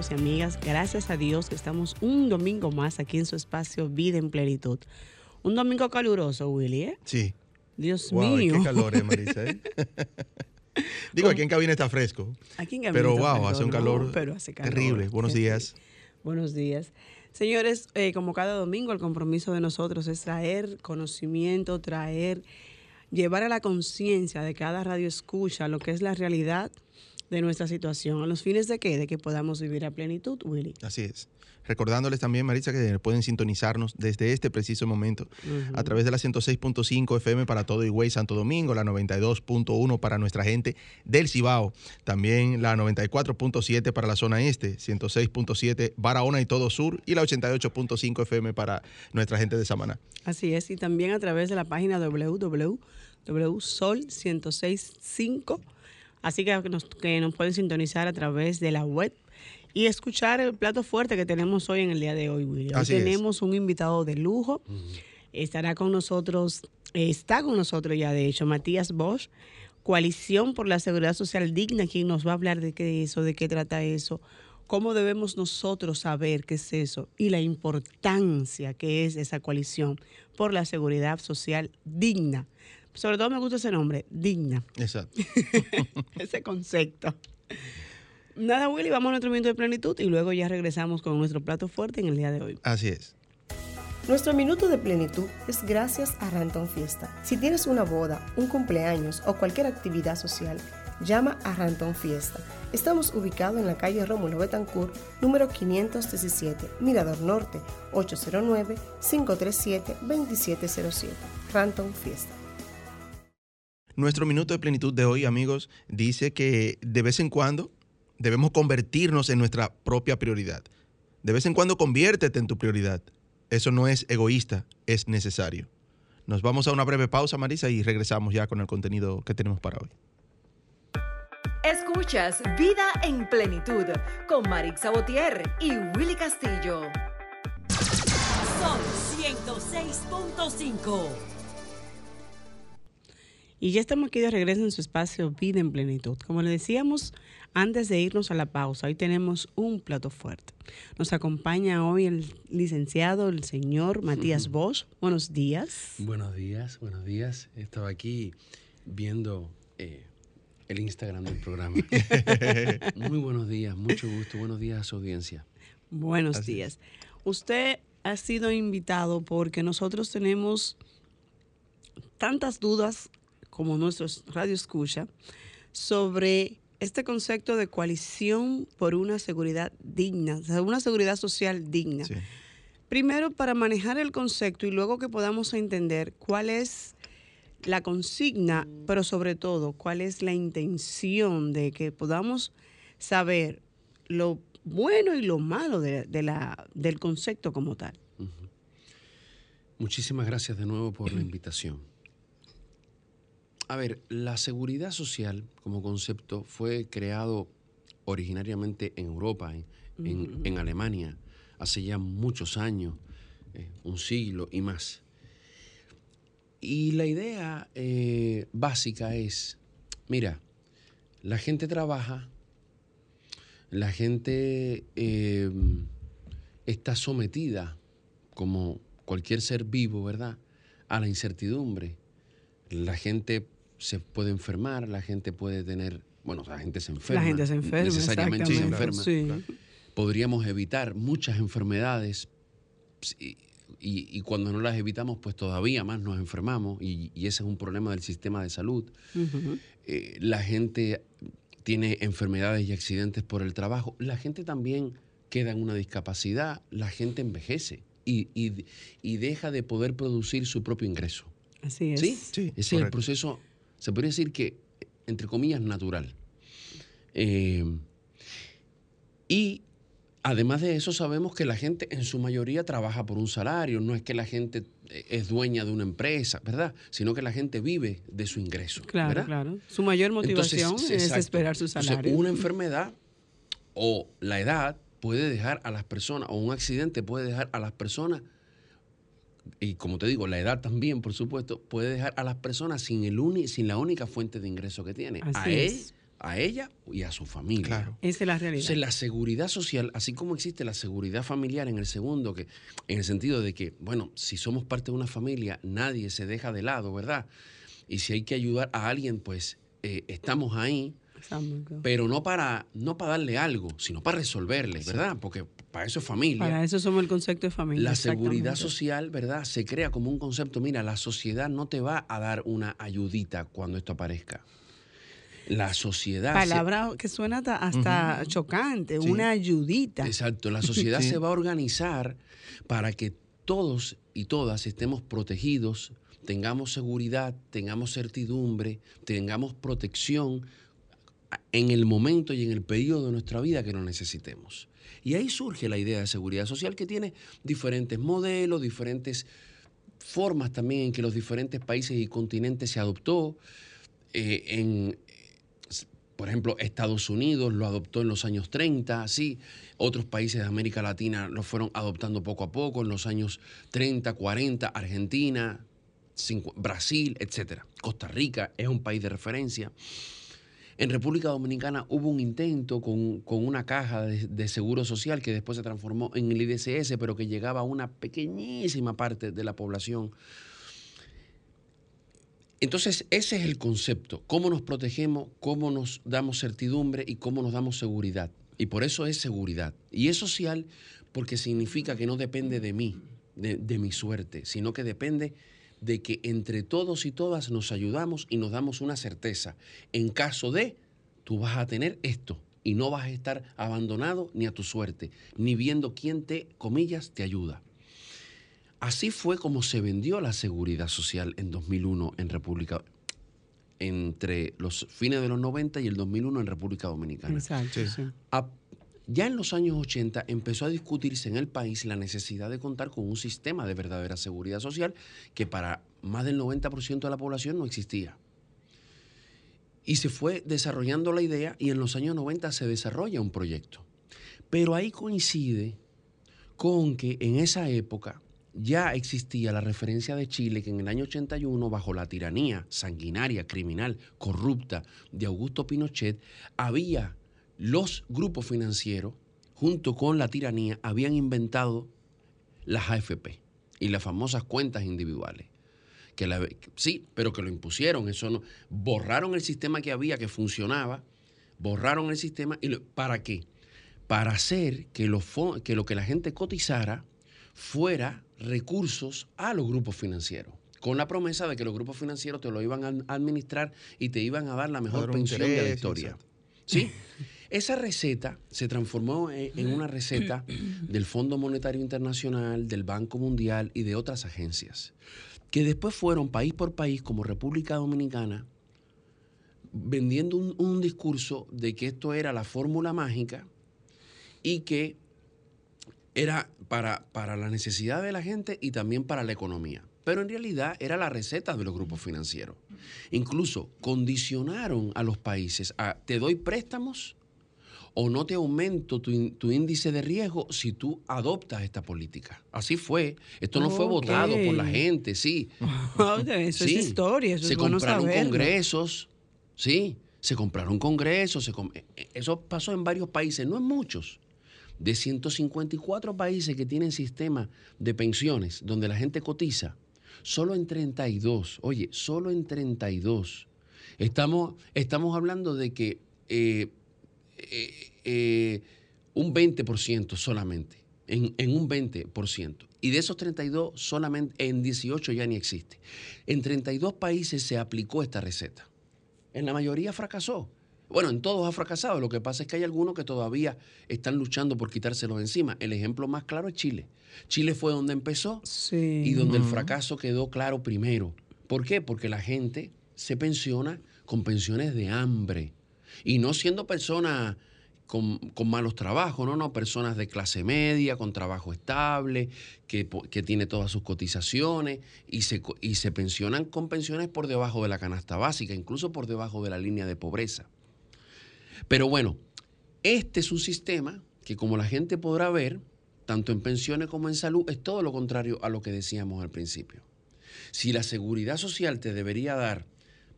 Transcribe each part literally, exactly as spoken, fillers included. compañeros y amigas. Gracias a Dios que estamos un domingo más aquí en su espacio Vida en Plenitud. Un domingo caluroso, Willy, ¿eh? Sí. Dios wow, mío. Qué calor, ¿eh, Maritza? ¿Eh? Digo, ¿Cómo? Aquí en cabina está fresco. Aquí en cabina pero, está wow, fresco, hace un calor, no, pero hace calor terrible. Buenos días. Buenos días. Señores, eh, como cada domingo, el compromiso de nosotros es traer conocimiento, traer, llevar a la conciencia de cada radioescucha lo que es la realidad de nuestra situación. ¿A los fines de qué? De que podamos vivir a plenitud, Willy. Así es. Recordándoles también, Maritza, que pueden sintonizarnos desde este preciso momento uh-huh. a través de la ciento seis punto cinco F M para todo Higüey, Santo Domingo, la noventa y dos punto uno para nuestra gente del Cibao, también la noventa y cuatro punto siete para la zona este, ciento seis punto siete Barahona y todo sur y la ochenta y ocho punto cinco F M para nuestra gente de Samaná. Así es, y también a través de la página doble u doble u doble u punto sol ciento seis punto cinco. Así que nos, que nos pueden sintonizar a través de la web y escuchar el plato fuerte que tenemos hoy en el día de hoy, Willy. Hoy tenemos es. un invitado de lujo. Uh-huh. Estará con nosotros, está con nosotros ya de hecho, Matías Bosch, Coalición por la Seguridad Social Digna, quien nos va a hablar de qué es eso, de qué trata eso, cómo debemos nosotros saber qué es eso y la importancia que es esa coalición por la seguridad social digna. Sobre todo me gusta ese nombre, digna. Exacto. Ese concepto. Nada, Willy, vamos a nuestro minuto de plenitud y luego ya regresamos con nuestro plato fuerte en el día de hoy. Así es. Nuestro minuto de plenitud es gracias a Rantón Fiesta. Si tienes una boda, un cumpleaños o cualquier actividad social, llama a Rantón Fiesta. Estamos ubicados en la calle Rómulo Betancourt, número quinientos diecisiete, Mirador Norte, ocho cero nueve, cinco tres siete, dos siete cero siete. Rantón Fiesta. Nuestro minuto de plenitud de hoy, amigos, dice que de vez en cuando debemos convertirnos en nuestra propia prioridad. De vez en cuando conviértete en tu prioridad. Eso no es egoísta, es necesario. Nos vamos a una breve pausa, Marisa, y regresamos ya con el contenido que tenemos para hoy. Escuchas Vida en Plenitud con Maritza Bautier y Willy Castillo. Son ciento seis punto cinco. Y ya estamos aquí de regreso en su espacio Vida en Plenitud. Como le decíamos antes de irnos a la pausa, hoy tenemos un plato fuerte. Nos acompaña hoy el licenciado, el señor Matías uh-huh. Bosch. Buenos días. Buenos días, buenos días. Estaba aquí viendo eh, el Instagram del programa. Muy buenos días, mucho gusto. Buenos días a su audiencia. Buenos Así. días. Usted ha sido invitado porque nosotros tenemos tantas dudas como nuestros radioescucha, sobre este concepto de coalición por una seguridad digna, o sea, una seguridad social digna. Sí. Primero, para manejar el concepto y luego que podamos entender cuál es la consigna, pero sobre todo, cuál es la intención de que podamos saber lo bueno y lo malo de, de la, del concepto como tal. Uh-huh. Muchísimas gracias de nuevo por la invitación. A ver, la seguridad social como concepto fue creado originariamente en Europa, en, uh-huh. en, en Alemania, hace ya muchos años, eh, un siglo y más. Y la idea eh, básica es, mira, la gente trabaja, la gente eh, está sometida, como cualquier ser vivo, ¿verdad?, a la incertidumbre. La gente se puede enfermar, la gente puede tener... Bueno, la gente se enferma. La gente se enferma, necesariamente se enferma. Sí. Podríamos evitar muchas enfermedades y, y, y cuando no las evitamos, pues todavía más nos enfermamos y, y ese es un problema del sistema de salud. Uh-huh. Eh, la gente tiene enfermedades y accidentes por el trabajo. La gente también queda en una discapacidad. La gente envejece y, y, y deja de poder producir su propio ingreso. Así es. ¿Sí? Sí, ese correcto. Es el proceso, se podría decir que, entre comillas, natural. Eh, y además de eso, sabemos que la gente en su mayoría trabaja por un salario, no es que la gente es dueña de una empresa, ¿verdad? Sino que la gente vive de su ingreso. Claro, ¿verdad? Claro. Su mayor motivación Entonces, es exacto. esperar su salario. Entonces, una enfermedad o la edad puede dejar a las personas, o un accidente puede dejar a las personas. Y como te digo, la edad también, por supuesto, puede dejar a las personas sin, el uni, sin la única fuente de ingreso que tienen. Así a él, es. a ella y a su familia. Claro. Esa es la realidad. Entonces, la seguridad social, así como existe la seguridad familiar en el segundo, que, en el sentido de que, bueno, si somos parte de una familia, nadie se deja de lado, ¿verdad? Y si hay que ayudar a alguien, pues eh, estamos ahí, pero no para, no para darle algo, sino para resolverle, ¿verdad? Porque para eso es familia. Para eso somos el concepto de familia. La seguridad social, ¿verdad?, se crea como un concepto. Mira, la sociedad no te va a dar una ayudita cuando esto aparezca. La sociedad... Palabra se... que suena hasta, hasta uh-huh. chocante, sí. Una ayudita. Exacto, la sociedad sí. se va a organizar para que todos y todas estemos protegidos, tengamos seguridad, tengamos certidumbre, tengamos protección en el momento y en el periodo de nuestra vida que lo necesitemos. Y ahí surge la idea de seguridad social, que tiene diferentes modelos, diferentes formas también en que los diferentes países y continentes se adoptó. Eh, en, por ejemplo, Estados Unidos lo adoptó en los años treinta, ¿sí? Otros países de América Latina lo fueron adoptando poco a poco en los años treinta, cuarenta, Argentina, cincuenta, Brasil, etcétera. Costa Rica es un país de referencia. En República Dominicana hubo un intento con, con una caja de, de seguro social que después se transformó en el I D S S, pero que llegaba a una pequeñísima parte de la población. Entonces, ese es el concepto. Cómo nos protegemos, cómo nos damos certidumbre y cómo nos damos seguridad. Y por eso es seguridad. Y es social porque significa que no depende de mí, de, de mi suerte, sino que depende de que entre todos y todas nos ayudamos y nos damos una certeza. En caso de, tú vas a tener esto y no vas a estar abandonado ni a tu suerte, ni viendo quién te, comillas, te ayuda. Así fue como se vendió la seguridad social en dos mil uno en República, entre los fines de los noventa y el dos mil uno en República Dominicana. Exacto. Sí. A, ya en los años ochenta empezó a discutirse en el país la necesidad de contar con un sistema de verdadera seguridad social que para más del noventa por ciento de la población no existía. Y se fue desarrollando la idea y en los años noventa se desarrolla un proyecto. Pero ahí coincide con que en esa época ya existía la referencia de Chile, que en el año ochenta y uno, bajo la tiranía sanguinaria, criminal, corrupta de Augusto Pinochet, había... Los grupos financieros, junto con la tiranía, habían inventado las A F P y las famosas cuentas individuales. Que la, sí, pero que lo impusieron. Eso no, borraron el sistema que había, que funcionaba, borraron el sistema. Y lo, ¿para qué? Para hacer que, los, que lo que la gente cotizara fuera recursos a los grupos financieros, con la promesa de que los grupos financieros te lo iban a administrar y te iban a dar la mejor pensión de la historia. ¿Sí? Esa receta se transformó en una receta del Fondo Monetario Internacional, del Banco Mundial y de otras agencias, que después fueron país por país, como República Dominicana, vendiendo un, un discurso de que esto era la fórmula mágica y que era para, para la necesidad de la gente y también para la economía. Pero en realidad era la receta de los grupos financieros. Incluso condicionaron a los países a te doy préstamos o no te aumento tu, tu índice de riesgo si tú adoptas esta política. Así fue. Esto no okay. fue votado por la gente, sí. Eso sí. Es historia, eso se es compraron bueno congresos, sí, se compraron congresos. Se com... Eso pasó en varios países, no en muchos. De ciento cincuenta y cuatro países que tienen sistema de pensiones donde la gente cotiza, solo en treinta y dos, oye, solo en treinta y dos. Estamos, estamos hablando de que eh, eh, eh, un veinte por ciento solamente, en, en un veinte por ciento. Y de esos treinta y dos, solamente en dieciocho ya ni existe. En treinta y dos países se aplicó esta receta. En la mayoría fracasó. Bueno, en todos ha fracasado. Lo que pasa es que hay algunos que todavía están luchando por quitárselos encima. El ejemplo más claro es Chile. Chile fue donde empezó sí, y donde no. el fracaso quedó claro primero. ¿Por qué? Porque la gente se pensiona con pensiones de hambre. Y no siendo personas con, con malos trabajos, no, no, personas de clase media, con trabajo estable, que, que tiene todas sus cotizaciones y se, y se pensionan con pensiones por debajo de la canasta básica, incluso por debajo de la línea de pobreza. Pero bueno, este es un sistema que, como la gente podrá ver, tanto en pensiones como en salud, es todo lo contrario a lo que decíamos al principio. Si la seguridad social te debería dar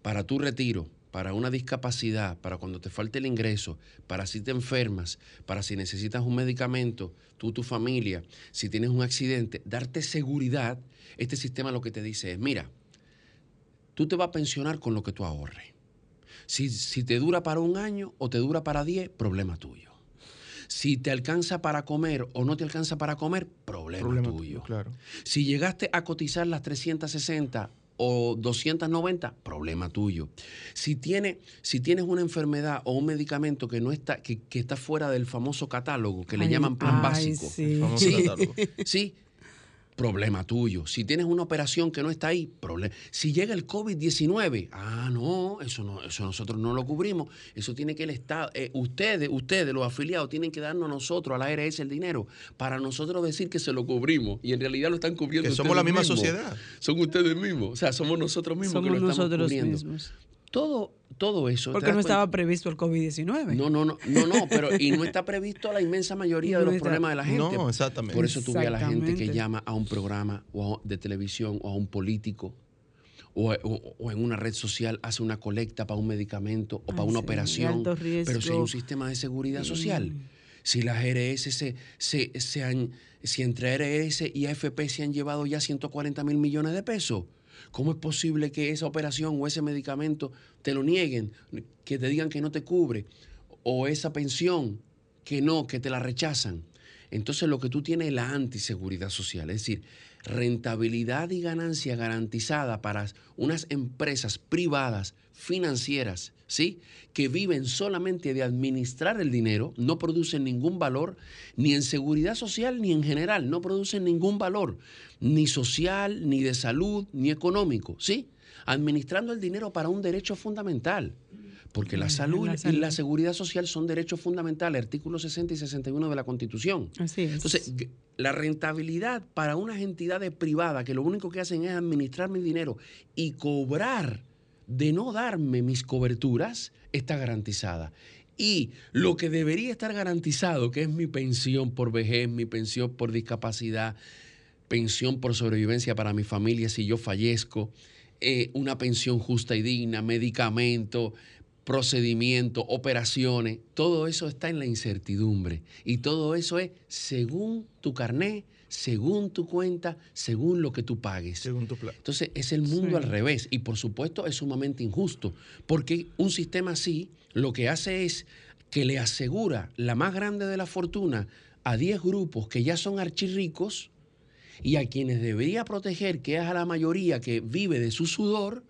para tu retiro, para una discapacidad, para cuando te falte el ingreso, para si te enfermas, para si necesitas un medicamento, tú, tu familia, si tienes un accidente, darte seguridad. Este sistema lo que te dice es, mira, tú te vas a pensionar con lo que tú ahorres. Si, si te dura para un año o te dura para diez, problema tuyo. Si te alcanza para comer o no te alcanza para comer, problema, problema tuyo. Claro. Si llegaste a cotizar las trescientas sesenta o doscientas noventa, problema tuyo. Si, tiene, si tienes una enfermedad o un medicamento que no está, que, que está fuera del famoso catálogo, que ay, le llaman plan ay, básico. Sí. El famoso sí. catálogo. Sí, problema tuyo. Si tienes una operación que no está ahí, problema. Si llega el COVID diecinueve, ah, no, eso no, eso nosotros no lo cubrimos. Eso tiene que el Estado, eh, ustedes, ustedes, los afiliados, tienen que darnos a nosotros, a la A R S, el dinero para nosotros decir que se lo cubrimos. Y en realidad lo están cubriendo. Que somos la misma mismos. sociedad. Son ustedes mismos. O sea, somos nosotros mismos somos que lo estamos cubriendo. Mismos. Todo, todo eso. Porque no estaba previsto el COVID diecinueve. No, no, no, no, no, pero y no está previsto la inmensa mayoría de los problemas de la gente. No, exactamente. Por eso tú ves a la gente que llama a un programa o a, de televisión o a un político o, o, o en una red social hace una colecta para un medicamento o para ah, una sí, operación. Pero si hay un sistema de seguridad social. Mm. Si las A R S se, se, se han, si entre A R S y A F P se han llevado ya ciento cuarenta mil millones de pesos. ¿Cómo es posible que esa operación o ese medicamento te lo nieguen, que te digan que no te cubre, o esa pensión que no, que te la rechazan? Entonces lo que tú tienes es la antiseguridad social, es decir, rentabilidad y ganancia garantizada para unas empresas privadas, financieras, ¿sí?, que viven solamente de administrar el dinero, no producen ningún valor, ni en seguridad social ni en general, no producen ningún valor, ni social, ni de salud, ni económico, ¿sí?, administrando el dinero para un derecho fundamental. Porque la salud, la salud y la seguridad social son derechos fundamentales, artículos sesenta y sesenta y uno de la Constitución. Así es. Entonces, la rentabilidad para unas entidades privadas que lo único que hacen es administrar mi dinero y cobrar de no darme mis coberturas, está garantizada. Y lo que debería estar garantizado, que es mi pensión por vejez, mi pensión por discapacidad, pensión por sobrevivencia para mi familia si yo fallezco, eh, una pensión justa y digna, medicamento, procedimientos, operaciones, todo eso está en la incertidumbre. Y todo eso es según tu carné, según tu cuenta, según lo que tú pagues. Según tu plan. Entonces, es el mundo sí. al revés. Y, por supuesto, es sumamente injusto. Porque un sistema así lo que hace es que le asegura la más grande de la fortuna a diez grupos que ya son archirricos y a quienes debería proteger, que es a la mayoría que vive de su sudor,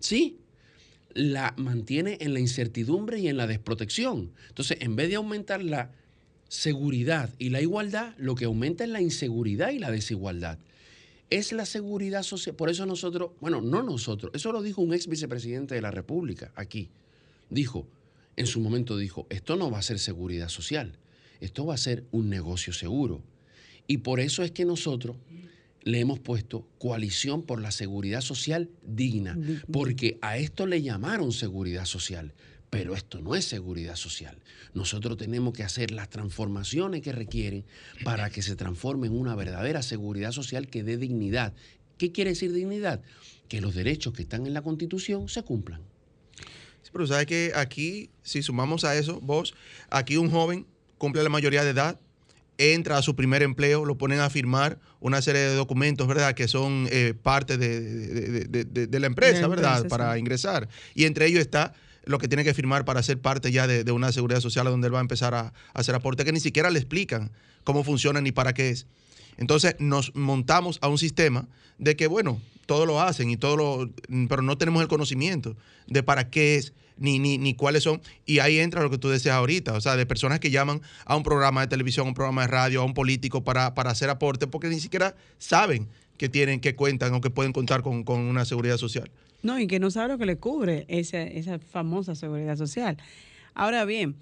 ¿sí?, la mantiene en la incertidumbre y en la desprotección. Entonces, en vez de aumentar la seguridad y la igualdad, lo que aumenta es la inseguridad y la desigualdad. Es la seguridad social. Por eso nosotros, bueno, no nosotros, eso lo dijo un ex vicepresidente de la República aquí. Dijo, en su momento dijo, esto no va a ser seguridad social, esto va a ser un negocio seguro. Y por eso es que nosotros le hemos puesto Coalición por la Seguridad Social Digna, porque a esto le llamaron seguridad social, pero esto no es seguridad social. Nosotros tenemos que hacer las transformaciones que requieren para que se transforme en una verdadera seguridad social que dé dignidad. ¿Qué quiere decir dignidad? Que los derechos que están en la Constitución se cumplan. Sí, pero ¿sabes que aquí, si sumamos a eso, vos, aquí un joven cumple la mayoría de edad, entra a su primer empleo, lo ponen a firmar una serie de documentos, ¿verdad?, que son eh, parte de, de, de, de, de la empresa, la ¿verdad?, empresa, para sí. ingresar. Y entre ellos está lo que tiene que firmar para ser parte ya de, de una seguridad social donde él va a empezar a, a hacer aporte, que ni siquiera le explican cómo funciona ni para qué es. Entonces nos montamos a un sistema de que, bueno, todo lo hacen, y todo lo, pero no tenemos el conocimiento de para qué es, ni, ni, ni cuáles son. Y ahí entra lo que tú decías ahorita, o sea, de personas que llaman a un programa de televisión, a un programa de radio, a un político para, para hacer aporte, porque ni siquiera saben que tienen, que cuentan o que pueden contar con, con una seguridad social. No, y que no saben lo que le cubre esa, esa famosa seguridad social. Ahora bien,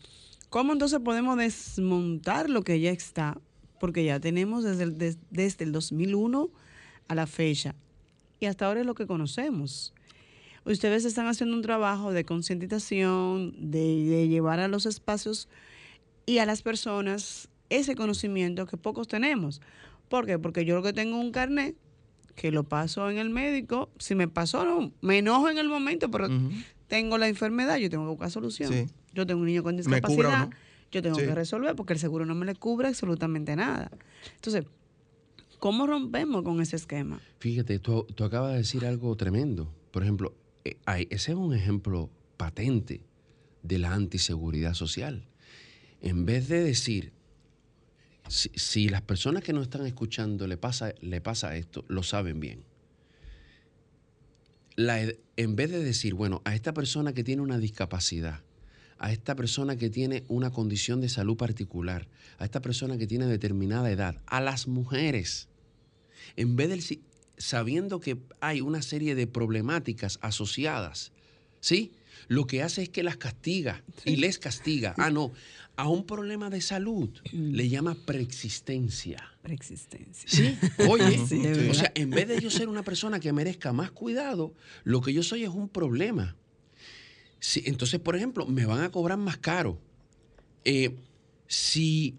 ¿cómo entonces podemos desmontar lo que ya está? Porque ya tenemos desde el, des, desde el dos mil uno a la fecha, y hasta ahora es lo que conocemos. Ustedes están haciendo un trabajo de concientización, de, de llevar a los espacios y a las personas ese conocimiento que pocos tenemos. ¿Por qué? Porque yo lo que tengo es un carnet que lo paso en el médico. Si me pasó, no, me enojo en el momento, pero uh-huh. tengo la enfermedad, yo tengo que buscar solución. Sí. Yo tengo un niño con discapacidad, no? yo tengo sí. que resolver porque el seguro no me le cubre absolutamente nada. Entonces, ¿cómo rompemos con ese esquema? Fíjate, tú, tú acabas de decir algo tremendo. Por ejemplo, ese es un ejemplo patente de la antiseguridad social. En vez de decir, si, si las personas que nos están escuchando le pasa, le pasa esto, lo saben bien. La, en vez de decir, bueno, a esta persona que tiene una discapacidad, a esta persona que tiene una condición de salud particular, a esta persona que tiene determinada edad, a las mujeres, en vez de sabiendo que hay una serie de problemáticas asociadas, ¿sí?, lo que hace es que las castiga sí. y les castiga. Ah, no, a un problema de salud le llama preexistencia. Preexistencia. Sí, oye, sí, o sea, en vez de yo ser una persona que merezca más cuidado, lo que yo soy es un problema. Sí, entonces, por ejemplo, me van a cobrar más caro. Eh, si,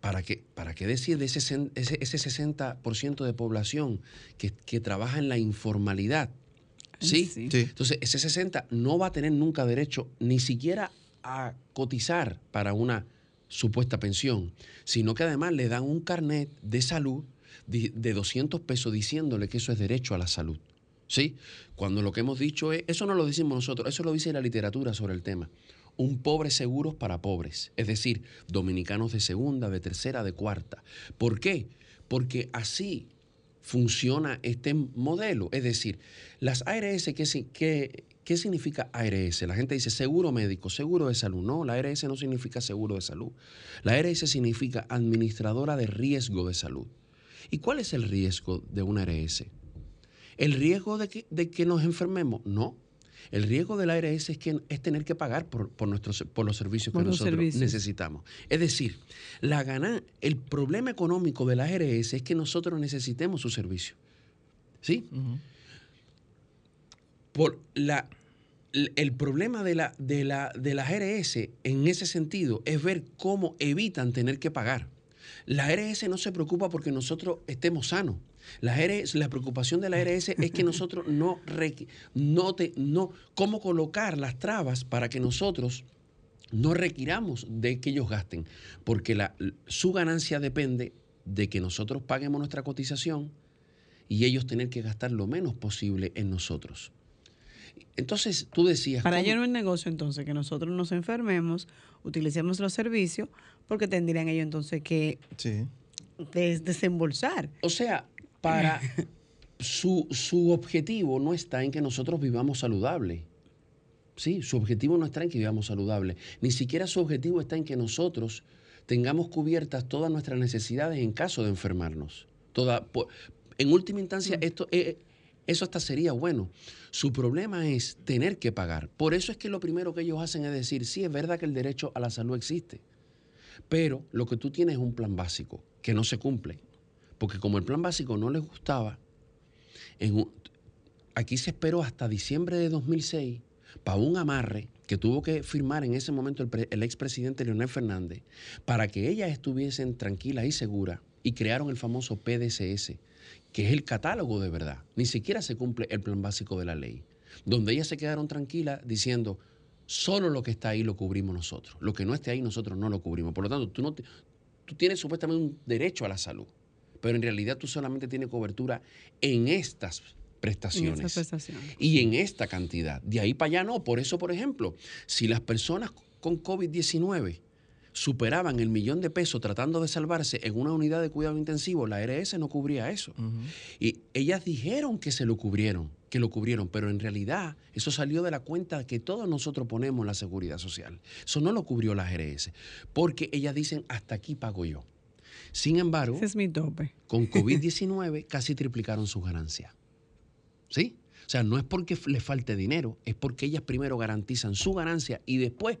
¿para qué, para qué decir de ese, ese, ese sesenta por ciento de población que, que trabaja en la informalidad? ¿Sí? Sí. Sí. Entonces, ese sesenta no va a tener nunca derecho ni siquiera a cotizar para una supuesta pensión, sino que además le dan un carnet de salud de, de doscientos pesos diciéndole que eso es derecho a la salud. ¿Sí? Cuando lo que hemos dicho es, eso no lo decimos nosotros, eso lo dice la literatura sobre el tema, un pobre seguros para pobres, es decir, dominicanos de segunda, de tercera, de cuarta. ¿Por qué? Porque así funciona este modelo, es decir, las A R S, ¿qué, qué, qué significa A R S? La gente dice seguro médico, seguro de salud. No, la A R S no significa seguro de salud, la A R S significa administradora de riesgo de salud. ¿Y cuál es el riesgo de una A R S? ¿El riesgo de que, de que nos enfermemos? No. El riesgo de la A R S es, que, es tener que pagar por, por, nuestros, por los servicios por que los nosotros servicios. necesitamos. Es decir, la ganan, el problema económico de la A R S es que nosotros necesitemos su servicio. ¿Sí? Uh-huh. Por la, el problema de la, de la, de la A R S en ese sentido es ver cómo evitan tener que pagar. La A R S no se preocupa porque nosotros estemos sanos. La, A R S, la preocupación de la A R S es que nosotros no, no, te, no, cómo colocar las trabas para que nosotros no requiramos de que ellos gasten, porque la, su ganancia depende de que nosotros paguemos nuestra cotización y ellos tener que gastar lo menos posible en nosotros. Entonces tú decías... Para ellos no es negocio entonces que nosotros nos enfermemos, utilicemos los servicios, porque tendrían ellos entonces que sí. des desembolsar. O sea... Para su, su objetivo no está en que nosotros vivamos saludables. Sí, su objetivo no está en que vivamos saludables. Ni siquiera su objetivo está en que nosotros tengamos cubiertas todas nuestras necesidades en caso de enfermarnos. Toda, por, en última instancia, esto, eh, eso hasta sería bueno. Su problema es tener que pagar. Por eso es que lo primero que ellos hacen es decir, sí, es verdad que el derecho a la salud existe, pero lo que tú tienes es un plan básico que no se cumple. Porque como el plan básico no les gustaba, en un, aquí se esperó hasta diciembre de dos mil seis para un amarre que tuvo que firmar en ese momento el, pre, el expresidente Leonel Fernández para que ellas estuviesen tranquilas y seguras, y crearon el famoso P D S S, que es el catálogo de verdad. Ni siquiera se cumple el plan básico de la ley, donde ellas se quedaron tranquilas diciendo, solo lo que está ahí lo cubrimos nosotros, lo que no esté ahí nosotros no lo cubrimos. Por lo tanto, tú, no te, tú tienes supuestamente un derecho a la salud, pero en realidad tú solamente tienes cobertura en estas prestaciones, en esta prestación. Y en esta cantidad. De ahí para allá no. Por eso, por ejemplo, si las personas con COVID diecinueve superaban el millón de pesos tratando de salvarse en una unidad de cuidado intensivo, la A R S no cubría eso. Uh-huh. Y ellas dijeron que se lo cubrieron, que lo cubrieron, pero en realidad eso salió de la cuenta que todos nosotros ponemos en la seguridad social. Eso no lo cubrió la A R S, porque ellas dicen, hasta aquí pago yo. Sin embargo, ese es mi tope. Con COVID diecinueve casi triplicaron sus ganancias. ¿Sí? O sea, no es porque les falte dinero, es porque ellas primero garantizan su ganancia y después,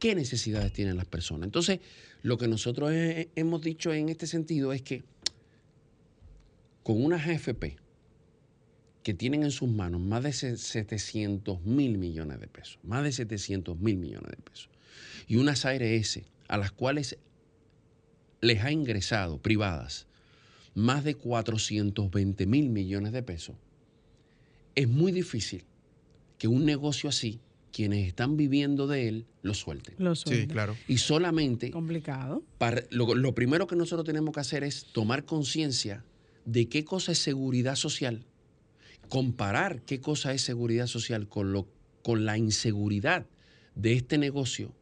¿qué necesidades tienen las personas? Entonces, lo que nosotros he, hemos dicho en este sentido es que con unas A F P que tienen en sus manos más de setecientos mil millones de pesos, más de setecientos mil millones de pesos, y unas A R S a las cuales les ha ingresado privadas más de cuatrocientos veinte mil millones de pesos, es muy difícil que un negocio así, quienes están viviendo de él, lo suelten. Lo suelten. Sí, claro. Y solamente... Complicado. Para, lo, lo primero que nosotros tenemos que hacer es tomar conciencia de qué cosa es seguridad social, comparar qué cosa es seguridad social con, lo, con la inseguridad de este negocio,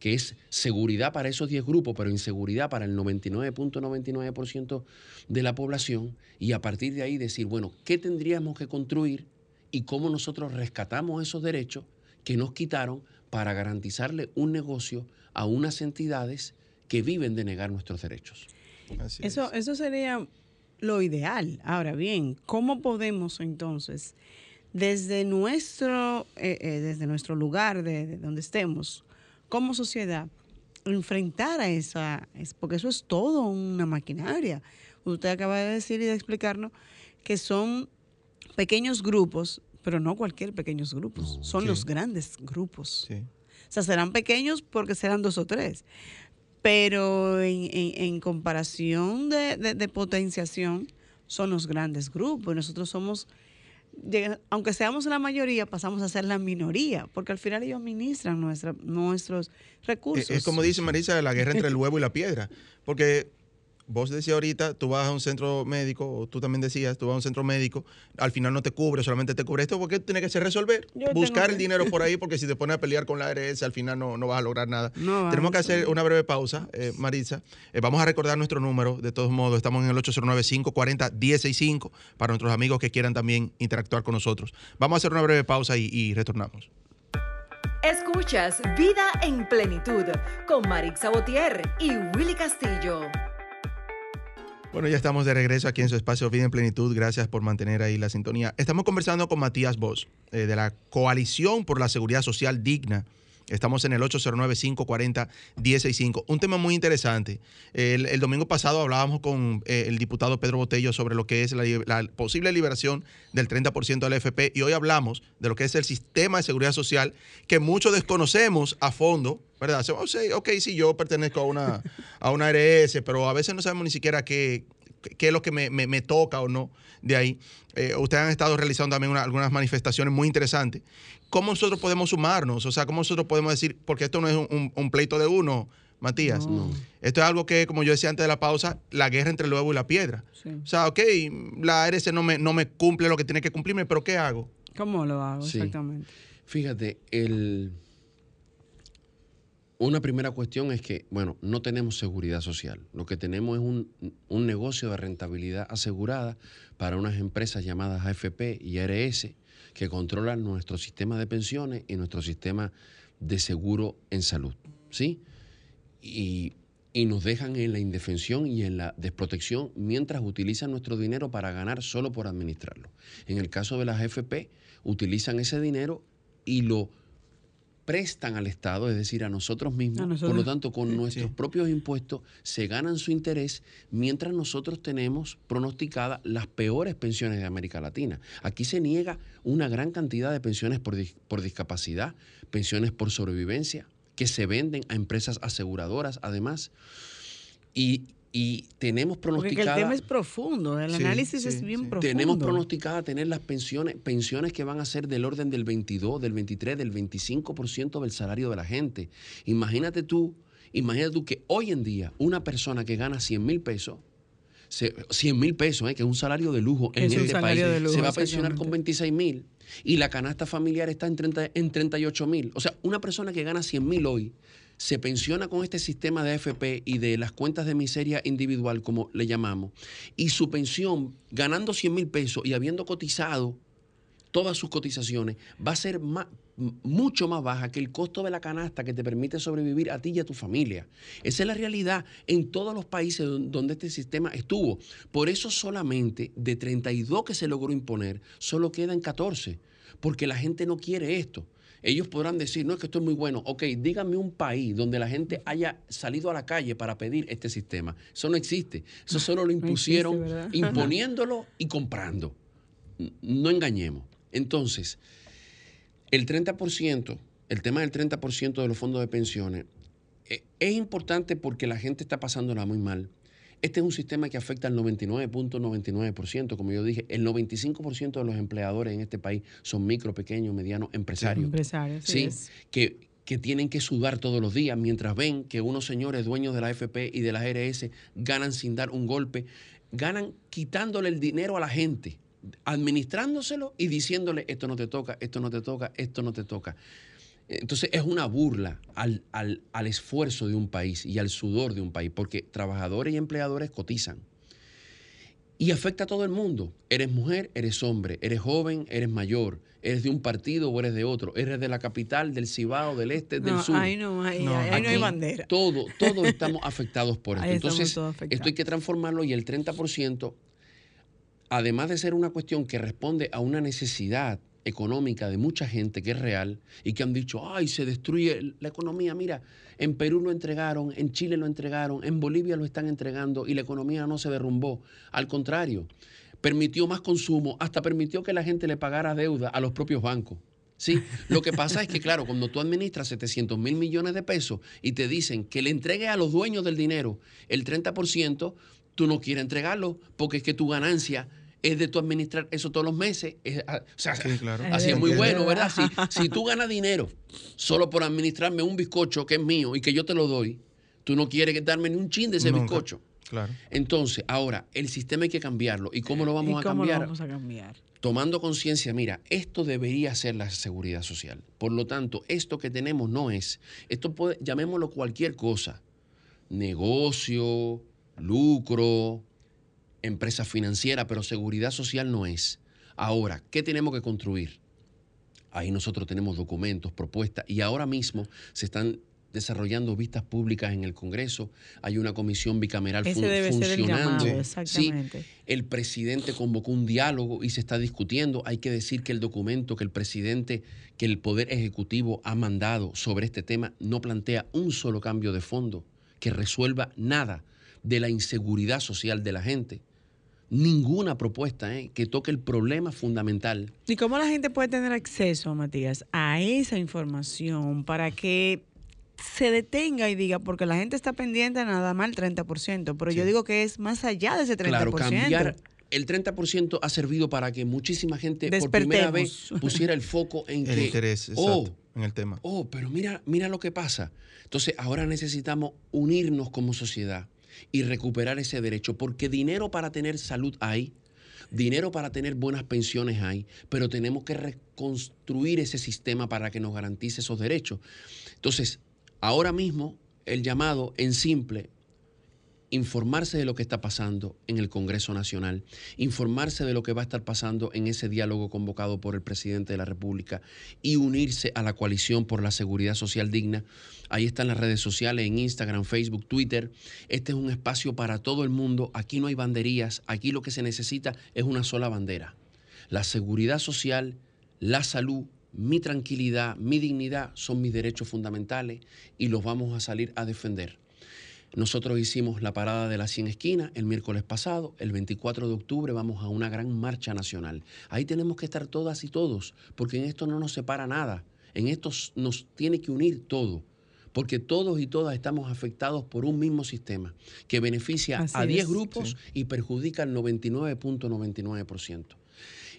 que es seguridad para esos diez grupos, pero inseguridad para el noventa y nueve punto noventa y nueve por ciento de la población, y a partir de ahí decir, bueno, ¿qué tendríamos que construir y cómo nosotros rescatamos esos derechos que nos quitaron para garantizarle un negocio a unas entidades que viven de negar nuestros derechos? Así eso, es. Eso sería lo ideal. Ahora bien, ¿cómo podemos entonces, desde nuestro, eh, eh, desde nuestro lugar, de, de donde estemos, como sociedad, enfrentar a esa... Porque eso es todo una maquinaria. Usted acaba de decir y de explicarnos que son pequeños grupos, pero no cualquier pequeños grupos, son sí. los grandes grupos. Sí. O sea, serán pequeños porque serán dos o tres, pero en, en, en comparación de, de, de potenciación, son los grandes grupos. Nosotros somos... Aunque seamos la mayoría, pasamos a ser la minoría, porque al final ellos administran nuestra, nuestros recursos. Es, es como dice Maritza, la guerra entre el huevo y la piedra, porque vos decías ahorita, tú vas a un centro médico, o tú también decías, tú vas a un centro médico, al final no te cubre, solamente te cubre esto, porque tiene que ser resolver, Yo buscar el que... dinero por ahí, porque si te pones a pelear con la A R S, al final no, no vas a lograr nada. No, tenemos que hacer una breve pausa, eh, Maritza. Eh, vamos a recordar nuestro número, de todos modos, estamos en el ocho cero nueve, cinco cuatro cero, uno cero seis cinco, para nuestros amigos que quieran también interactuar con nosotros. Vamos a hacer una breve pausa y, y retornamos. Escuchas Vida en Plenitud, con Maritza Bautier y Willy Castillo. Bueno, ya estamos de regreso aquí en su espacio Vida en Plenitud. Gracias por mantener ahí la sintonía. Estamos conversando con Matías Bosch, eh, de la Coalición por la Seguridad Social Digna. Estamos en el ocho cero nueve, cinco cuatro cero, uno cero seis cinco. Un tema muy interesante. El, el domingo pasado hablábamos con eh, el diputado Pedro Botello sobre lo que es la, la posible liberación del treinta por ciento del A F P, y hoy hablamos de lo que es el sistema de seguridad social, que muchos desconocemos a fondo, ¿verdad? O sea, ok, sí, yo pertenezco a una, a una A R S, pero a veces no sabemos ni siquiera qué, qué es lo que me, me, me toca o no de ahí. Eh, ustedes han estado realizando también una, algunas manifestaciones muy interesantes. ¿Cómo nosotros podemos sumarnos? O sea, ¿cómo nosotros podemos decir? Porque esto no es un, un, un pleito de uno, Matías. No. Esto es algo que, como yo decía antes de la pausa, la guerra entre el huevo y la piedra. Sí. O sea, ok, la A R S no me, no me cumple lo que tiene que cumplirme, pero ¿qué hago? ¿Cómo lo hago? Sí. Exactamente. Fíjate, el... Una primera cuestión es que, bueno, no tenemos seguridad social. Lo que tenemos es un, un negocio de rentabilidad asegurada para unas empresas llamadas A F P y A R S que controlan nuestro sistema de pensiones y nuestro sistema de seguro en salud, ¿sí? Y, y nos dejan en la indefensión y en la desprotección mientras utilizan nuestro dinero para ganar solo por administrarlo. En el caso de las A F P, utilizan ese dinero y lo prestan al Estado, es decir, a nosotros mismos. A nosotros. Por lo tanto, con sí, nuestros sí. propios impuestos se ganan su interés, mientras nosotros tenemos pronosticadas las peores pensiones de América Latina. Aquí se niega una gran cantidad de pensiones por, dis- por discapacidad, pensiones por sobrevivencia, que se venden a empresas aseguradoras, además. Y, y tenemos pronosticada... Porque el tema es profundo, el sí, análisis sí, es bien sí. profundo. Tenemos pronosticada tener las pensiones, pensiones que van a ser del orden del veintidós, del veintitrés, del veinticinco por ciento del salario de la gente. Imagínate tú, imagínate tú que hoy en día una persona que gana cien mil pesos, cien mil pesos, eh, que es un salario de lujo en este país, lujo, se va a pensionar con veintiséis mil y la canasta familiar está en, treinta, en treinta y ocho mil. O sea, una persona que gana cien mil hoy se pensiona con este sistema de A F P y de las cuentas de miseria individual, como le llamamos, y su pensión, ganando cien mil pesos y habiendo cotizado todas sus cotizaciones, va a ser más, mucho más baja que el costo de la canasta que te permite sobrevivir a ti y a tu familia. Esa es la realidad en todos los países donde este sistema estuvo. Por eso solamente de treinta y dos que se logró imponer, solo quedan catorce, porque la gente no quiere esto. Ellos podrán decir, no, es que esto es muy bueno. Ok, díganme un país donde la gente haya salido a la calle para pedir este sistema. Eso no existe. Eso solo lo impusieron, no existe, imponiéndolo y comprando. No engañemos. Entonces, el treinta por ciento, el tema del treinta por ciento de los fondos de pensiones, es importante porque la gente está pasándola muy mal. Este es un sistema que afecta al noventa y nueve punto noventa y nueve por ciento. Como yo dije, el noventa y cinco por ciento de los empleadores en este país son micro, pequeños, medianos empresarios. Empresarios, sí. Es. Que, que tienen que sudar todos los días mientras ven que unos señores dueños de la A F P y de la A R S ganan sin dar un golpe, ganan quitándole el dinero a la gente, administrándoselo y diciéndole esto no te toca, esto no te toca, esto no te toca. Entonces es una burla al, al, al esfuerzo de un país y al sudor de un país, porque trabajadores y empleadores cotizan. Y afecta a todo el mundo. Eres mujer, eres hombre, eres joven, eres mayor, eres de un partido o eres de otro, eres de la capital, del Cibao, del este, no, del sur. Ahí no, ahí, no, ahí, ahí no hay bandera. Todo, todos estamos afectados por esto. Entonces, esto hay que transformarlo, y el treinta por ciento, además de ser una cuestión que responde a una necesidad económica de mucha gente que es real y que han dicho, ay, se destruye la economía, mira, en Perú lo entregaron, en Chile lo entregaron, en Bolivia lo están entregando y la economía no se derrumbó, al contrario, permitió más consumo, hasta permitió que la gente le pagara deuda a los propios bancos. Sí, lo que pasa es que, claro, cuando tú administras setecientos mil millones de pesos y te dicen que le entregues a los dueños del dinero el treinta por ciento, tú no quieres entregarlo porque es que tu ganancia es de tu administrar eso todos los meses. Es, o sea, sí, claro. Así es muy bueno, ¿verdad? Si, si tú ganas dinero solo por administrarme un bizcocho que es mío y que yo te lo doy, tú no quieres darme ni un chin de ese Nunca. bizcocho. Claro. Entonces, ahora, el sistema hay que cambiarlo. ¿Y cómo lo vamos, ¿Y a, cómo cambiar? Lo vamos a cambiar? Tomando conciencia, mira, esto debería ser la seguridad social. Por lo tanto, esto que tenemos no es. Esto puede, llamémoslo cualquier cosa. Negocio, lucro, empresa financiera, pero seguridad social no es. Ahora, ¿qué tenemos que construir? Ahí nosotros tenemos documentos, propuestas, y ahora mismo se están desarrollando vistas públicas en el Congreso. Hay una comisión bicameral fun debe funcionando. Ser el llamado, exactamente. Sí, el presidente convocó un diálogo y se está discutiendo. Hay que decir que el documento que el presidente, que el Poder Ejecutivo ha mandado sobre este tema no plantea un solo cambio de fondo que resuelva nada de la inseguridad social de la gente. Ninguna propuesta ¿eh? que toque el problema fundamental. ¿Y cómo la gente puede tener acceso, Matías, a esa información para que se detenga y diga, porque la gente está pendiente nada más el treinta por ciento, pero sí. yo digo que es más allá de ese treinta por ciento? Claro, cambiar el treinta por ciento ha servido para que muchísima gente por primera vez pusiera el foco en el que, interés, oh, exacto, en el tema. Oh, pero mira, mira lo que pasa. Entonces, ahora necesitamos unirnos como sociedad y recuperar ese derecho, porque dinero para tener salud hay, dinero para tener buenas pensiones hay, pero tenemos que reconstruir ese sistema para que nos garantice esos derechos. Entonces, ahora mismo, el llamado en simple, informarse de lo que está pasando en el Congreso Nacional, informarse de lo que va a estar pasando en ese diálogo convocado por el presidente de la República y unirse a la Coalición por la Seguridad Social Digna. Ahí están las redes sociales, en Instagram, Facebook, Twitter. Este es un espacio para todo el mundo. Aquí no hay banderías. Aquí lo que se necesita es una sola bandera. La seguridad social, la salud, mi tranquilidad, mi dignidad son mis derechos fundamentales y los vamos a salir a defender. Nosotros hicimos la parada de las cien esquinas el miércoles pasado. El veinticuatro de octubre vamos a una gran marcha nacional. Ahí tenemos que estar todas y todos, porque en esto no nos separa nada. En esto nos tiene que unir todo, porque todos y todas estamos afectados por un mismo sistema que beneficia Así a es. diez grupos sí. y perjudica al noventa y nueve punto noventa y nueve por ciento.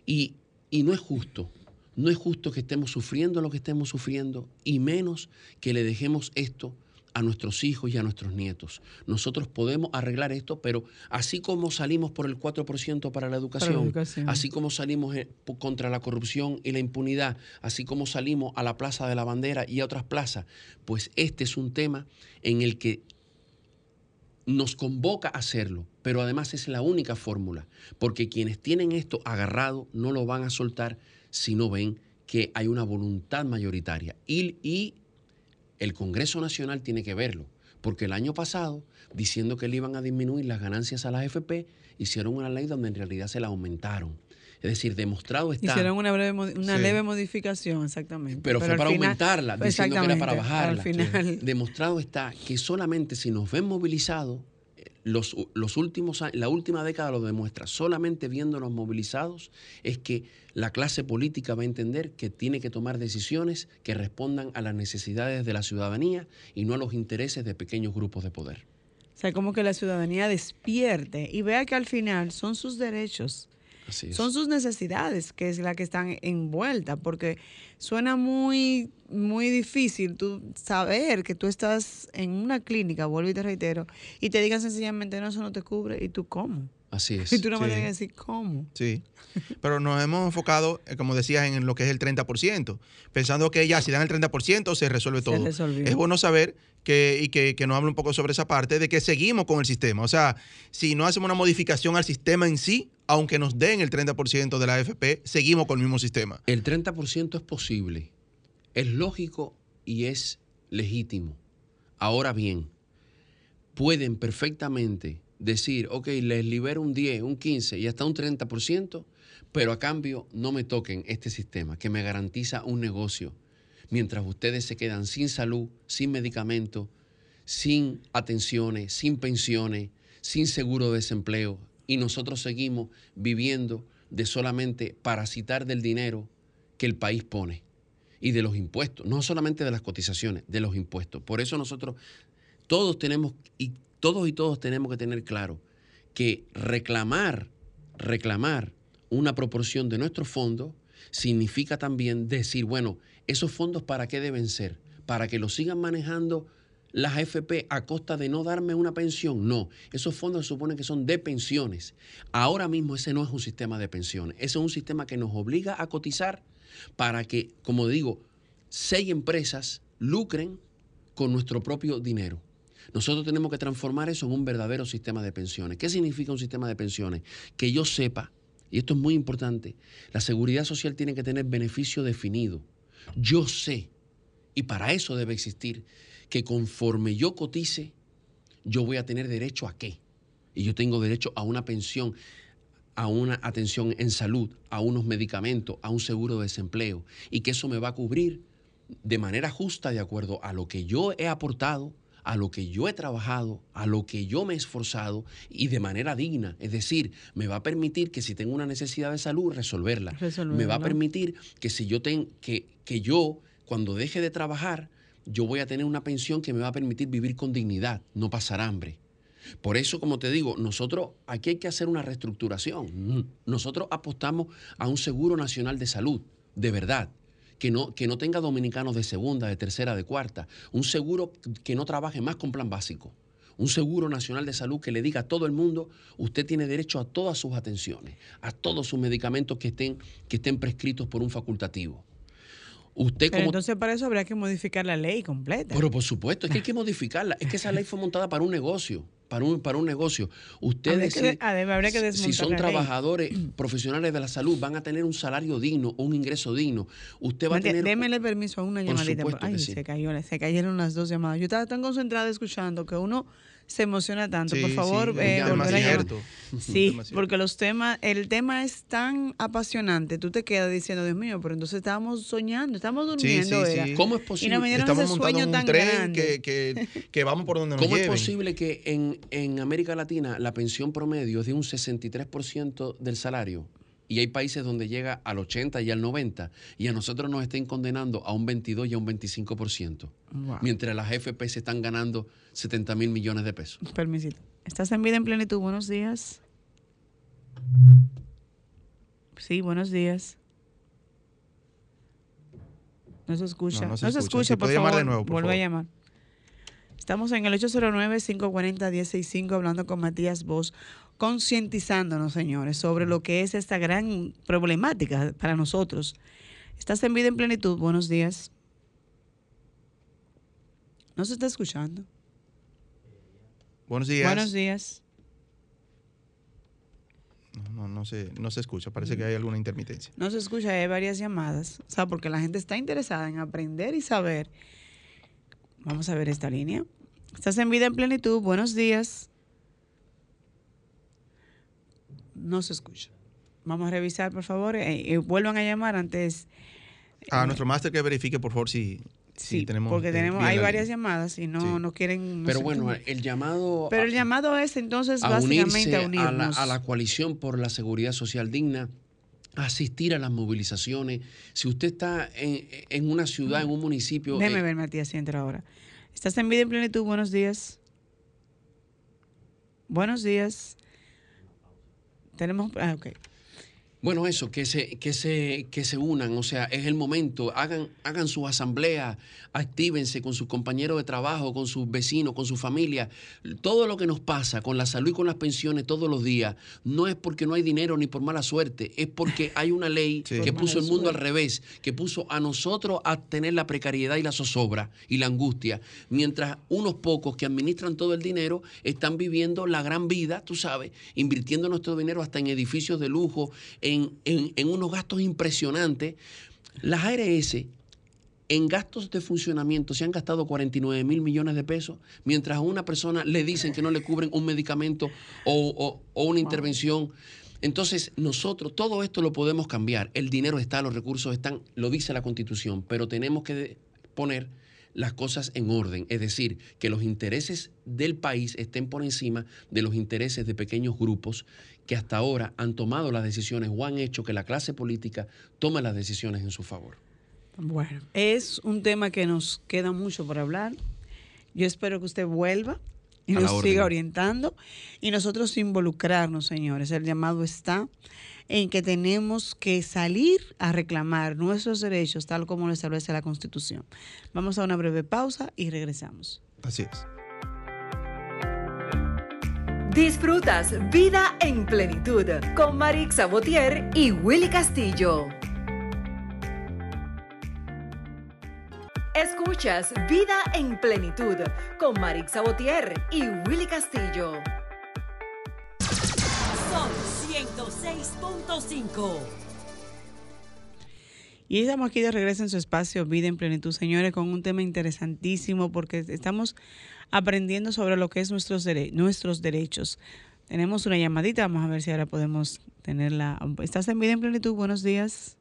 Y, y no es justo. No es justo que estemos sufriendo lo que estemos sufriendo, y menos que le dejemos esto a nuestros hijos y a nuestros nietos. Nosotros podemos arreglar esto, pero así como salimos por el cuatro por ciento para la educación, para la educación. así como salimos contra la corrupción y la impunidad, así como salimos a la Plaza de la Bandera y a otras plazas, pues este es un tema en el que nos convoca a hacerlo, pero además es la única fórmula, porque quienes tienen esto agarrado no lo van a soltar si no ven que hay una voluntad mayoritaria. Y, y el Congreso Nacional tiene que verlo, porque el año pasado, diciendo que le iban a disminuir las ganancias a las A F P, hicieron una ley donde en realidad se la aumentaron. Es decir, demostrado está... Hicieron una, breve, una sí. leve modificación, exactamente. Pero, pero fue para final, aumentarla, diciendo que era para bajarla. Final. Demostrado está que solamente si nos ven movilizados, los, los últimos, la última década lo demuestra, solamente viéndonos movilizados es que la clase política va a entender que tiene que tomar decisiones que respondan a las necesidades de la ciudadanía y no a los intereses de pequeños grupos de poder. O sea, como que la ciudadanía despierte y vea que al final son sus derechos, así es, son sus necesidades, que es la que están envueltas, porque suena muy, muy difícil tú saber que tú estás en una clínica, vuelvo y te reitero, y te digan sencillamente, no, eso no te cubre, ¿y tú cómo? Así es. Y tú no me tienes que decir cómo. Sí, pero nos hemos enfocado, como decías, en lo que es el treinta por ciento, pensando que ya si dan el treinta por ciento se resuelve todo. Se resolvió. Es bueno saber... Que, y que, que nos hable un poco sobre esa parte, de que seguimos con el sistema. O sea, si no hacemos una modificación al sistema en sí, aunque nos den el treinta por ciento de la A F P, seguimos con el mismo sistema. El treinta por ciento es posible, es lógico y es legítimo. Ahora bien, pueden perfectamente decir, ok, les libero un diez, un quince y hasta un treinta por ciento, pero a cambio no me toquen este sistema que me garantiza un negocio. Mientras ustedes se quedan sin salud, sin medicamentos, sin atenciones, sin pensiones, sin seguro de desempleo, y nosotros seguimos viviendo de solamente parasitar del dinero que el país pone y de los impuestos, no solamente de las cotizaciones, de los impuestos. Por eso nosotros todos tenemos y todos y todos tenemos que tener claro que reclamar, reclamar una proporción de nuestros fondos significa también decir, bueno, ¿esos fondos para qué deben ser? ¿Para que los sigan manejando las A F P a costa de no darme una pensión? No, esos fondos se supone que son de pensiones. Ahora mismo ese no es un sistema de pensiones, ese es un sistema que nos obliga a cotizar para que, como digo, seis empresas lucren con nuestro propio dinero. Nosotros tenemos que transformar eso en un verdadero sistema de pensiones. ¿Qué significa un sistema de pensiones? Que yo sepa, y esto es muy importante, la seguridad social tiene que tener beneficio definido. Yo sé, y para eso debe existir, que conforme yo cotice, yo voy a tener derecho a qué. Y yo tengo derecho a una pensión, a una atención en salud, a unos medicamentos, a un seguro de desempleo, y que eso me va a cubrir de manera justa de acuerdo a lo que yo he aportado, a lo que yo he trabajado, a lo que yo me he esforzado y de manera digna. Es decir, me va a permitir que si tengo una necesidad de salud, resolverla. Resolverla. Me va a permitir que si yo ten, que, que yo, cuando deje de trabajar, yo voy a tener una pensión que me va a permitir vivir con dignidad, no pasar hambre. Por eso, como te digo, nosotros aquí hay que hacer una reestructuración. Nosotros apostamos a un seguro nacional de salud, de verdad. Que no, que no tenga dominicanos de segunda, de tercera, de cuarta. Un seguro que no trabaje más con plan básico. Un seguro nacional de salud que le diga a todo el mundo, usted tiene derecho a todas sus atenciones, a todos sus medicamentos que estén, que estén prescritos por un facultativo. Usted como... Entonces para eso habría que modificar la ley completa. Pero por supuesto, es que hay que modificarla. Es que esa ley fue montada para un negocio. Para un, para un negocio. Ustedes, que, que si son trabajadores profesionales de la salud, van a tener un salario digno, un ingreso digno. Usted va a tener... Démele permiso a una llamadita. Ay, se cayó, se cayeron las dos llamadas. Yo estaba tan concentrada escuchando que uno se emociona tanto. Sí, por favor, sí, eh, volver a llamar. Sí, porque los temas, el tema es tan apasionante. Tú te quedas diciendo, Dios mío, pero entonces estábamos soñando, estábamos durmiendo. Sí, sí, sí. ¿Cómo es posible? Y nos estamos ese montando sueño un tan tren que, que, que vamos por donde nos ¿Cómo lleven? Es posible que en, en América Latina la pensión promedio es de un sesenta y tres por ciento del salario? Y hay países donde llega al ochenta y al noventa, y a nosotros nos estén condenando a un veintidós y a un veinticinco por ciento. Wow. Mientras las F P se están ganando setenta mil millones de pesos. Permisito. ¿Estás en Vida en Plenitud? Buenos días. Sí, buenos días. No se escucha. No, no se, no se escucha, escucha si por favor. Llamar de nuevo, por Vuelve favor. a llamar. Estamos en el ocho cero nueve, cinco cuatro cero, uno cero uno cinco hablando con Matías Bosch, concientizándonos, señores, sobre lo que es esta gran problemática para nosotros. ¿Estás en Vida en Plenitud? Buenos días. ¿No se está escuchando? Buenos días. Buenos días. No, no, no, se, no se escucha, parece que hay alguna intermitencia. No se escucha, hay varias llamadas. O sea, porque la gente está interesada en aprender y saber. Vamos a ver esta línea. ¿Estás en Vida en Plenitud? Buenos días. No se escucha. Vamos a revisar, por favor. Eh, eh, vuelvan a llamar antes. A eh, nuestro máster que verifique, por favor, si, sí, si tenemos... porque tenemos, hay varias llamadas y no, sí. no quieren... No Pero bueno, cómo. el llamado... Pero a, el llamado es entonces a básicamente a unirnos. A la, a la Coalición por la Seguridad Social Digna, asistir a las movilizaciones. Si usted está en, en una ciudad, en un municipio... Déjeme eh, ver, Matías, si entra ahora. ¿Estás en Vida en Plenitud? Buenos días. Buenos días. Tenemos... Ah, okay. Bueno, eso, que se, que, se, que se unan, o sea, es el momento, hagan, hagan sus asambleas, actívense con sus compañeros de trabajo, con sus vecinos, con su familia. Todo lo que nos pasa con la salud y con las pensiones todos los días, no es porque no hay dinero ni por mala suerte, es porque hay una ley sí. que puso el mundo al revés, que puso a nosotros a tener la precariedad y la zozobra y la angustia, mientras unos pocos que administran todo el dinero están viviendo la gran vida, tú sabes, invirtiendo nuestro dinero hasta en edificios de lujo, En, en, en unos gastos impresionantes. Las A R S en gastos de funcionamiento se han gastado cuarenta y nueve mil millones de pesos, mientras a una persona le dicen que no le cubren un medicamento o, o, o una intervención. Entonces nosotros todo esto lo podemos cambiar, el dinero está, los recursos están, lo dice la Constitución, pero tenemos que poner las cosas en orden, es decir, que los intereses del país estén por encima de los intereses de pequeños grupos que hasta ahora han tomado las decisiones o han hecho que la clase política tome las decisiones en su favor. Bueno, es un tema que nos queda mucho por hablar. Yo espero que usted vuelva y nos siga orientando y nosotros involucrarnos, señores. El llamado está en que tenemos que salir a reclamar nuestros derechos tal como lo establece la Constitución. Vamos a una breve pausa y regresamos. Así es. Disfrutas Vida en Plenitud con Maritza Bautier y Willy Castillo. Escuchas Vida en Plenitud con Maritza Bautier y Willy Castillo. ciento seis punto cinco. Y estamos aquí de regreso en su espacio Vida en Plenitud, señores, con un tema interesantísimo porque estamos aprendiendo sobre lo que es nuestros, dere nuestros derechos. Tenemos una llamadita, vamos a ver si ahora podemos tenerla. ¿Estás en Vida en Plenitud? Buenos días.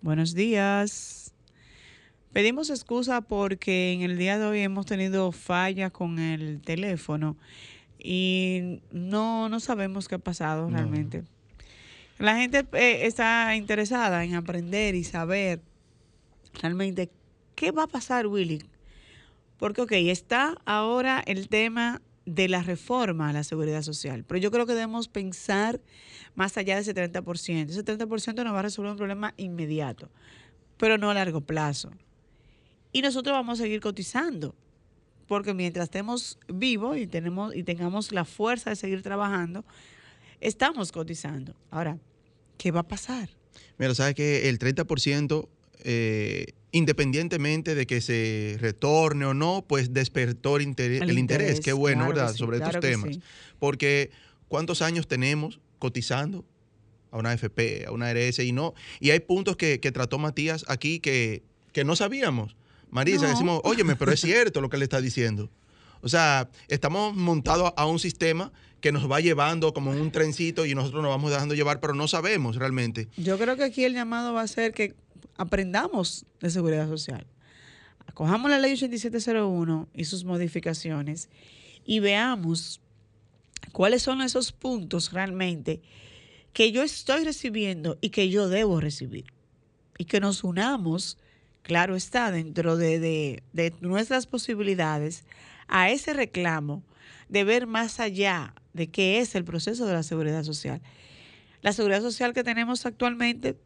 Buenos días. Pedimos excusa porque en el día de hoy hemos tenido fallas con el teléfono y no, no sabemos qué ha pasado realmente. No. La gente eh, está interesada en aprender y saber realmente qué va a pasar, Willy. Porque, ok, está ahora el tema de la reforma a la seguridad social, pero yo creo que debemos pensar más allá de ese treinta por ciento. Ese treinta por ciento nos va a resolver un problema inmediato, pero no a largo plazo. Y nosotros vamos a seguir cotizando, porque mientras estemos vivos y, tenemos, y tengamos la fuerza de seguir trabajando, estamos cotizando. Ahora, ¿qué va a pasar? Mira, sabes que el treinta por ciento, eh, independientemente de que se retorne o no, pues despertó el interés. El interés, qué bueno, claro, ¿verdad? Sí, sobre claro estos temas. Sí. Porque ¿cuántos años tenemos cotizando a una A F P, a una A R S? Y no, y hay puntos que, que trató Matías aquí que, que no sabíamos. Maritza, no. Decimos, óyeme, pero es cierto lo que él está diciendo. O sea, estamos montados a un sistema que nos va llevando como en un trencito y nosotros nos vamos dejando llevar, pero no sabemos realmente. Yo creo que aquí el llamado va a ser que aprendamos de seguridad social. Acojamos la ley ochenta y siete cero uno y sus modificaciones y veamos cuáles son esos puntos realmente que yo estoy recibiendo y que yo debo recibir. Y que nos unamos, claro está, dentro de, de, de nuestras posibilidades, a ese reclamo de ver más allá de qué es el proceso de la seguridad social. La seguridad social que tenemos actualmente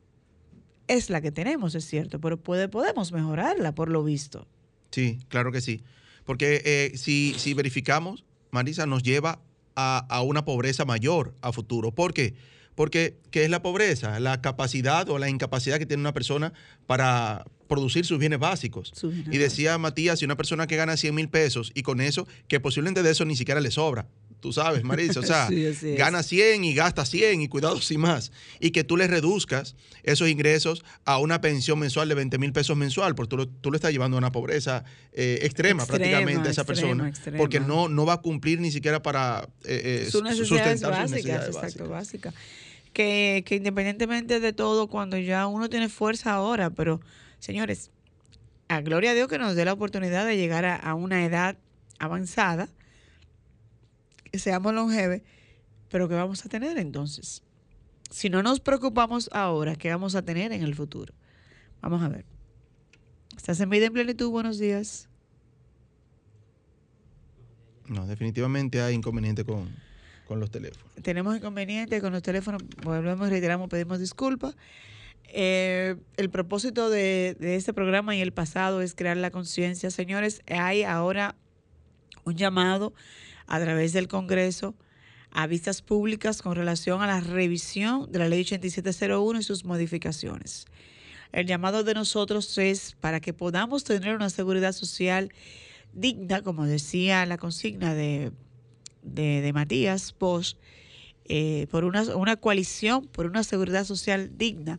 es la que tenemos, es cierto, pero puede, podemos mejorarla por lo visto. Sí, claro que sí. Porque eh, si, si verificamos, Maritza, nos lleva a, a una pobreza mayor a futuro. ¿Por qué? Porque ¿qué es la pobreza? La capacidad o la incapacidad que tiene una persona para producir sus bienes básicos. Sus bienes y decía básicos. Matías, si una persona que gana cien mil pesos y con eso, que posiblemente de eso ni siquiera le sobra. Tú sabes, Maritza, o sea, sí, gana cien y gasta cien y cuidado sin más. Y que tú le reduzcas esos ingresos a una pensión mensual de veinte mil pesos mensual, porque tú lo, tú lo estás llevando a una pobreza eh, extrema, extrema prácticamente a esa extrema, persona, extrema. Porque no, no va a cumplir ni siquiera para eh, sus necesidades sustentar básicas, sus necesidades exacto, básicas. Básica. Que, que independientemente de todo, cuando ya uno tiene fuerza ahora, pero señores, a gloria a Dios que nos dé la oportunidad de llegar a, a una edad avanzada, seamos longeve, pero ¿qué vamos a tener entonces? Si no nos preocupamos ahora, ¿qué vamos a tener en el futuro? Vamos a ver. ¿Estás en Vida en Plenitud? Buenos días. No, definitivamente hay inconveniente con, con los teléfonos. Tenemos inconveniente con los teléfonos, volvemos, reiteramos, pedimos disculpas. Eh, el propósito de, de este programa y el pasado es crear la conciencia. Señores, hay ahora un llamado a través del Congreso a vistas públicas con relación a la revisión de la Ley ochenta y siete cero uno y sus modificaciones. El llamado de nosotros es para que podamos tener una seguridad social digna, como decía la consigna de, de, de Matías Bosch, eh, por una, una coalición, por una seguridad social digna,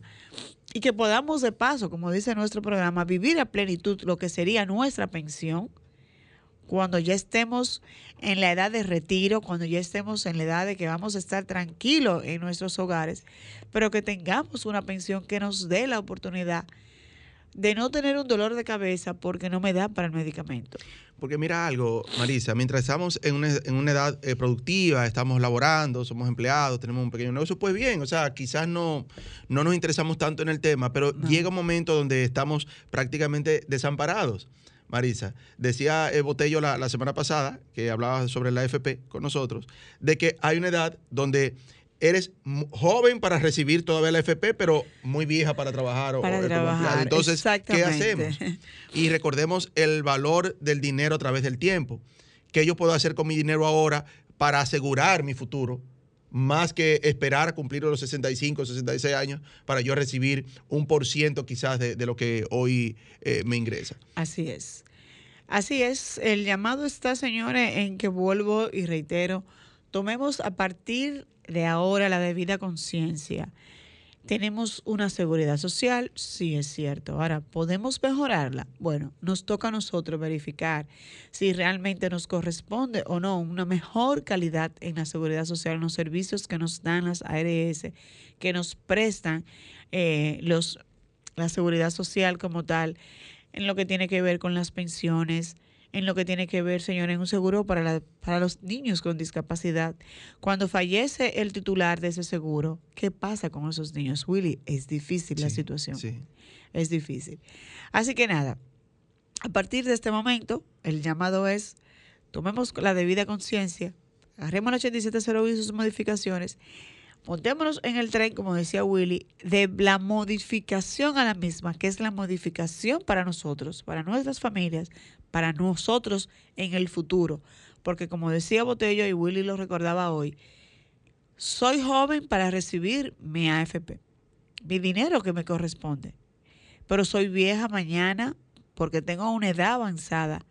y que podamos de paso, como dice nuestro programa, vivir a plenitud lo que sería nuestra pensión cuando ya estemos en la edad de retiro, cuando ya estemos en la edad de que vamos a estar tranquilos en nuestros hogares, pero que tengamos una pensión que nos dé la oportunidad de no tener un dolor de cabeza porque no me da para el medicamento. Porque mira algo, Maritza, mientras estamos en una, en una edad eh, productiva, estamos laborando, somos empleados, tenemos un pequeño negocio, pues bien, o sea, quizás no, no nos interesamos tanto en el tema, pero no. Llega un momento donde estamos prácticamente desamparados. Maritza, decía eh, Botello la, la semana pasada, que hablaba sobre la A F P con nosotros, de que hay una edad donde eres joven para recibir todavía la A F P, pero muy vieja para trabajar. Para o, trabajar, entonces, ¿qué hacemos? Y recordemos el valor del dinero a través del tiempo. ¿Qué yo puedo hacer con mi dinero ahora para asegurar mi futuro? Más que esperar a cumplir los sesenta y cinco, sesenta y seis años para yo recibir un por ciento quizás de, de lo que hoy eh, me ingresa. Así es. Así es. El llamado está, señores, en que vuelvo y reitero, tomemos a partir de ahora la debida conciencia. Tenemos una seguridad social, sí es cierto. Ahora, ¿podemos mejorarla? Bueno, nos toca a nosotros verificar si realmente nos corresponde o no una mejor calidad en la seguridad social, en los servicios que nos dan las A R S, que nos prestan eh, los, la seguridad social como tal, en lo que tiene que ver con las pensiones, en lo que tiene que ver, señor, en un seguro para, la, para los niños con discapacidad. Cuando fallece el titular de ese seguro, ¿qué pasa con esos niños? Willy, es difícil sí, la situación. Sí. Es difícil. Así que nada, a partir de este momento, el llamado es, tomemos la debida conciencia, agarremos la ochenta y siete cero uno y sus modificaciones, montémonos en el tren, como decía Willy, de la modificación a la misma, que es la modificación para nosotros, para nuestras familias, para nosotros en el futuro. Porque como decía Botello y Willy lo recordaba hoy, soy joven para recibir mi A F P, mi dinero que me corresponde, pero soy vieja mañana porque tengo una edad avanzada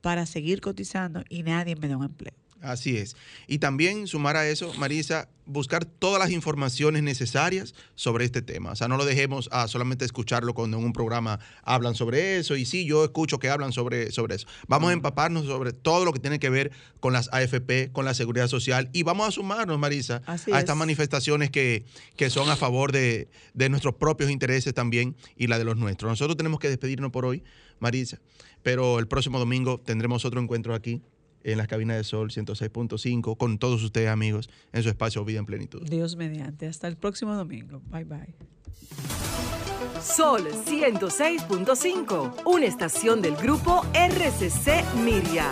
para seguir cotizando y nadie me da un empleo. Así es. Y también sumar a eso, Maritza, buscar todas las informaciones necesarias sobre este tema. O sea, no lo dejemos a solamente escucharlo cuando en un programa hablan sobre eso. Y sí, yo escucho que hablan sobre, sobre eso. Vamos a empaparnos sobre todo lo que tiene que ver con las A F P, con la seguridad social. Y vamos a sumarnos, Maritza, Así a es. estas manifestaciones que, que son a favor de, de nuestros propios intereses también y la de los nuestros. Nosotros tenemos que despedirnos por hoy, Maritza, pero el próximo domingo tendremos otro encuentro aquí en las cabinas de Sol ciento seis punto cinco, con todos ustedes, amigos, en su espacio Vida en Plenitud. Dios mediante. Hasta el próximo domingo. Bye, bye. Sol ciento seis punto cinco, una estación del grupo R C C Miria.